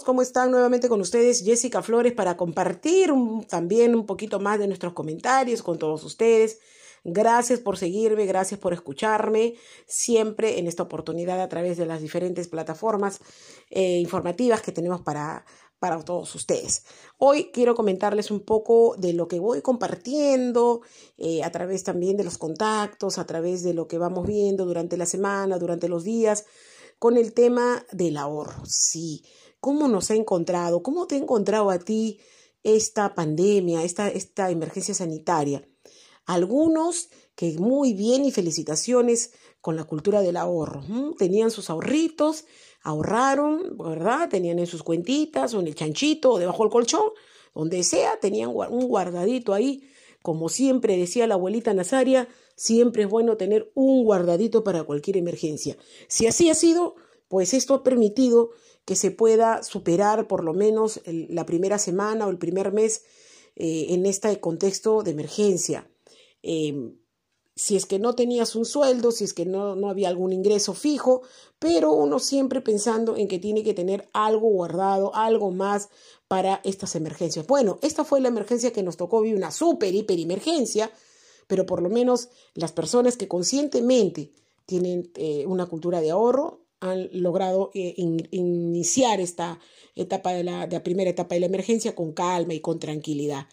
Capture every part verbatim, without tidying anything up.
amigos, ¿cómo están? Nuevamente con ustedes, Jessica Flores, para compartir un, también un poquito más de nuestros comentarios con todos ustedes. Gracias por seguirme, gracias por escucharme siempre en esta oportunidad a través de las diferentes plataformas eh, informativas que tenemos para, para todos ustedes. Hoy quiero comentarles un poco de lo que voy compartiendo eh, a través también de los contactos, a través de lo que vamos viendo durante la semana, durante los días, con el tema del ahorro. Sí, ¿cómo nos ha encontrado? ¿Cómo te ha encontrado a ti esta pandemia, esta, esta emergencia sanitaria? Algunos que muy bien y felicitaciones con la cultura del ahorro. ¿Mm? Tenían sus ahorritos, ahorraron, ¿verdad? Tenían en sus cuentitas o en el chanchito o debajo del colchón, donde sea, tenían un guardadito ahí. Como siempre decía la abuelita Nazaria, siempre es bueno tener un guardadito para cualquier emergencia. Si así ha sido, pues esto ha permitido que se pueda superar por lo menos el, la primera semana o el primer mes eh, en este contexto de emergencia. Eh, si es que no tenías un sueldo, si es que no, no había algún ingreso fijo, pero uno siempre pensando en que tiene que tener algo guardado, algo más para estas emergencias. Bueno, esta fue la emergencia que nos tocó, vi una súper, hiper emergencia, pero por lo menos las personas que conscientemente tienen eh, una cultura de ahorro han logrado eh, in, iniciar esta etapa de la, de la primera etapa de la emergencia con calma y con tranquilidad.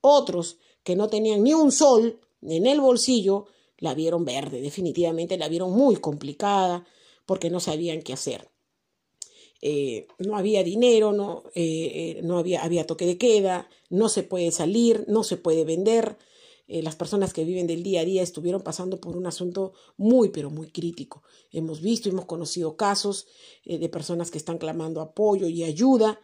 Otros que no tenían ni un sol en el bolsillo, la vieron verde, definitivamente la vieron muy complicada porque no sabían qué hacer. Eh, no había dinero, no, eh, eh, no había, había toque de queda, no se puede salir, no se puede vender. Eh, las personas que viven del día a día estuvieron pasando por un asunto muy, pero muy crítico. Hemos visto, hemos conocido casos eh, de personas que están clamando apoyo y ayuda.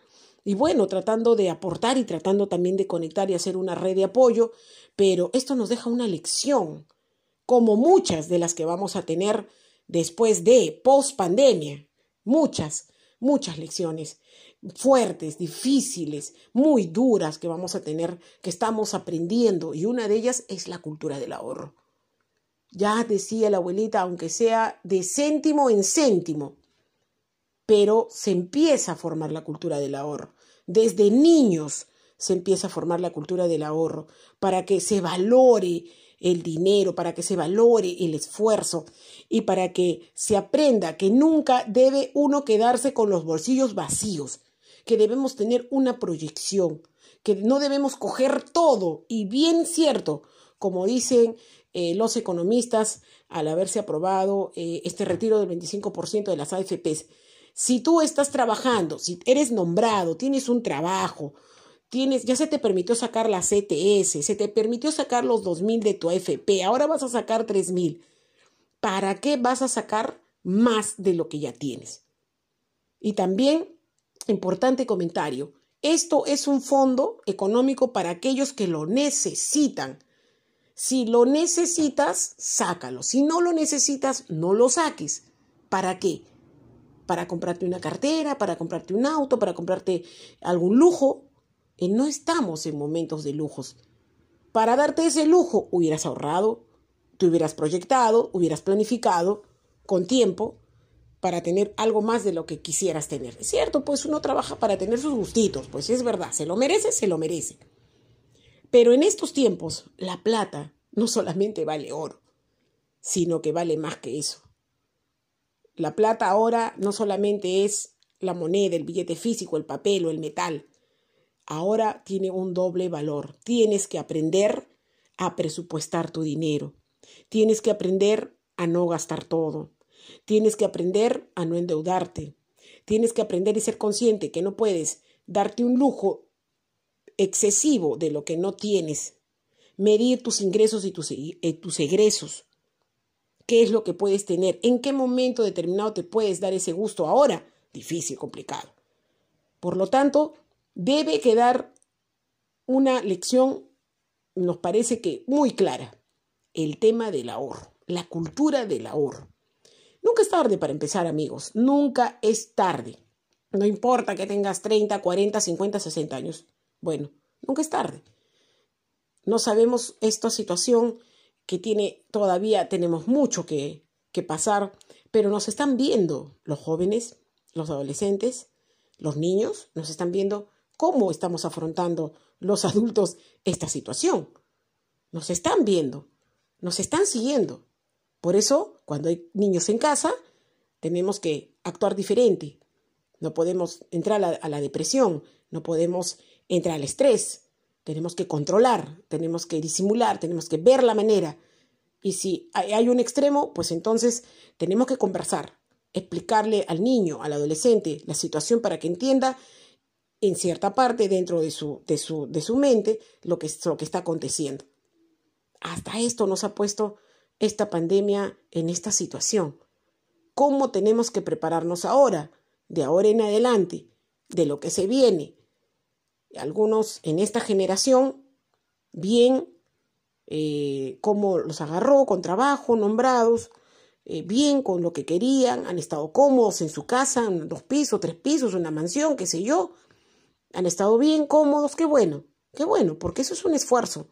Y bueno, tratando de aportar y tratando también de conectar y hacer una red de apoyo, pero esto nos deja una lección, como muchas de las que vamos a tener después de post-pandemia. Muchas, muchas lecciones fuertes, difíciles, muy duras que vamos a tener, que estamos aprendiendo, y una de ellas es la cultura del ahorro. Ya decía la abuelita, aunque sea de céntimo en céntimo, pero se empieza a formar la cultura del ahorro. Desde niños se empieza a formar la cultura del ahorro para que se valore el dinero, para que se valore el esfuerzo y para que se aprenda que nunca debe uno quedarse con los bolsillos vacíos, que debemos tener una proyección, que no debemos coger todo. Y bien cierto, como dicen eh, los economistas al haberse aprobado eh, este retiro del veinticinco por ciento de las A F Pes, si tú estás trabajando, si eres nombrado, tienes un trabajo, tienes, ya se te permitió sacar la C T S, se te permitió sacar los dos mil de tu A F P, ahora vas a sacar tres mil. ¿Para qué vas a sacar más de lo que ya tienes? Y también, importante comentario, esto es un fondo económico para aquellos que lo necesitan. Si lo necesitas, sácalo. Si no lo necesitas, no lo saques. ¿Para qué? Para comprarte una cartera, para comprarte un auto, para comprarte algún lujo. Y no estamos en momentos de lujos. Para darte ese lujo, hubieras ahorrado, te hubieras proyectado, hubieras planificado con tiempo para tener algo más de lo que quisieras tener. Es cierto, pues uno trabaja para tener sus gustitos, pues es verdad, se lo merece, se lo merece. Pero en estos tiempos, la plata no solamente vale oro, sino que vale más que eso. La plata ahora no solamente es la moneda, el billete físico, el papel o el metal. Ahora tiene un doble valor. Tienes que aprender a presupuestar tu dinero. Tienes que aprender a no gastar todo. Tienes que aprender a no endeudarte. Tienes que aprender y ser consciente que no puedes darte un lujo excesivo de lo que no tienes. Medir tus ingresos y tus, eh, tus egresos. ¿Qué es lo que puedes tener? ¿En qué momento determinado te puedes dar ese gusto? Ahora, difícil, complicado. Por lo tanto, debe quedar una lección, nos parece que muy clara, el tema del ahorro, la cultura del ahorro. Nunca es tarde para empezar, amigos, nunca es tarde. No importa que tengas treinta, cuarenta, cincuenta, sesenta años. Bueno, nunca es tarde. No sabemos esta situación que tiene, todavía tenemos mucho que, que pasar, pero nos están viendo los jóvenes, los adolescentes, Los niños nos están viendo cómo estamos afrontando los adultos esta situación. Nos están viendo, nos están siguiendo. Por eso, cuando hay niños en casa, tenemos que actuar diferente. No podemos entrar a la, a la depresión, no podemos entrar al estrés. Tenemos que controlar, tenemos que disimular, tenemos que ver la manera. Y si hay un extremo, pues entonces tenemos que conversar, explicarle al niño, al adolescente, la situación para que entienda en cierta parte dentro de su, de su, de su mente lo que, lo que está aconteciendo. Hasta esto nos ha puesto esta pandemia en esta situación. ¿Cómo tenemos que prepararnos ahora, de ahora en adelante, de lo que se viene? Algunos en esta generación, bien, eh, cómo los agarró con trabajo, nombrados, eh, bien con lo que querían, han estado cómodos en su casa, en dos pisos, tres pisos, una mansión, qué sé yo, han estado bien cómodos, qué bueno, qué bueno, porque eso es un esfuerzo,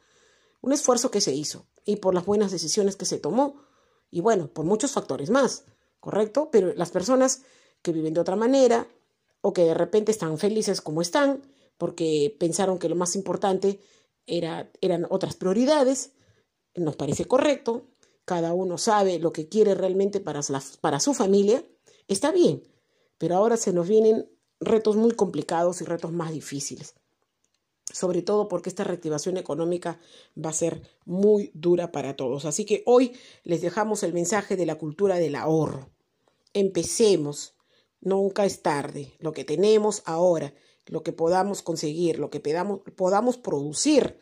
un esfuerzo que se hizo y por las buenas decisiones que se tomó y bueno, por muchos factores más, ¿correcto? Pero las personas que viven de otra manera o que de repente están felices como están, porque pensaron que lo más importante era, eran otras prioridades, nos parece correcto, cada uno sabe lo que quiere realmente para, la, para su familia, está bien, pero ahora se nos vienen retos muy complicados y retos más difíciles, sobre todo porque esta reactivación económica va a ser muy dura para todos. Así que hoy les dejamos el mensaje de la cultura del ahorro. Empecemos, nunca es tarde, lo que tenemos ahora, lo que podamos conseguir, lo que pedamos, podamos producir,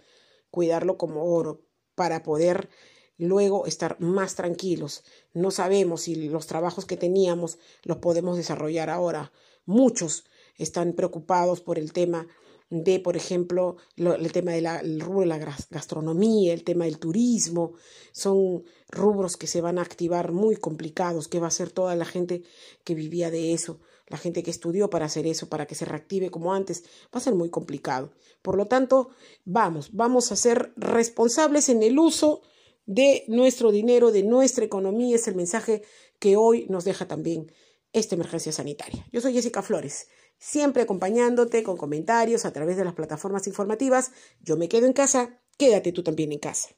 cuidarlo como oro para poder luego estar más tranquilos. No sabemos si los trabajos que teníamos los podemos desarrollar ahora. Muchos están preocupados por el tema de, por ejemplo, lo, el tema del rubro de la gastronomía, el tema del turismo. Son rubros que se van a activar muy complicados, que va a ser toda la gente que vivía de eso. La gente que estudió para hacer eso, para que se reactive como antes, va a ser muy complicado. Por lo tanto, vamos, vamos a ser responsables en el uso de nuestro dinero, de nuestra economía. Es el mensaje que hoy nos deja también esta emergencia sanitaria. Yo soy Jessica Flores, siempre acompañándote con comentarios a través de las plataformas informativas. Yo me quedo en casa, quédate tú también en casa.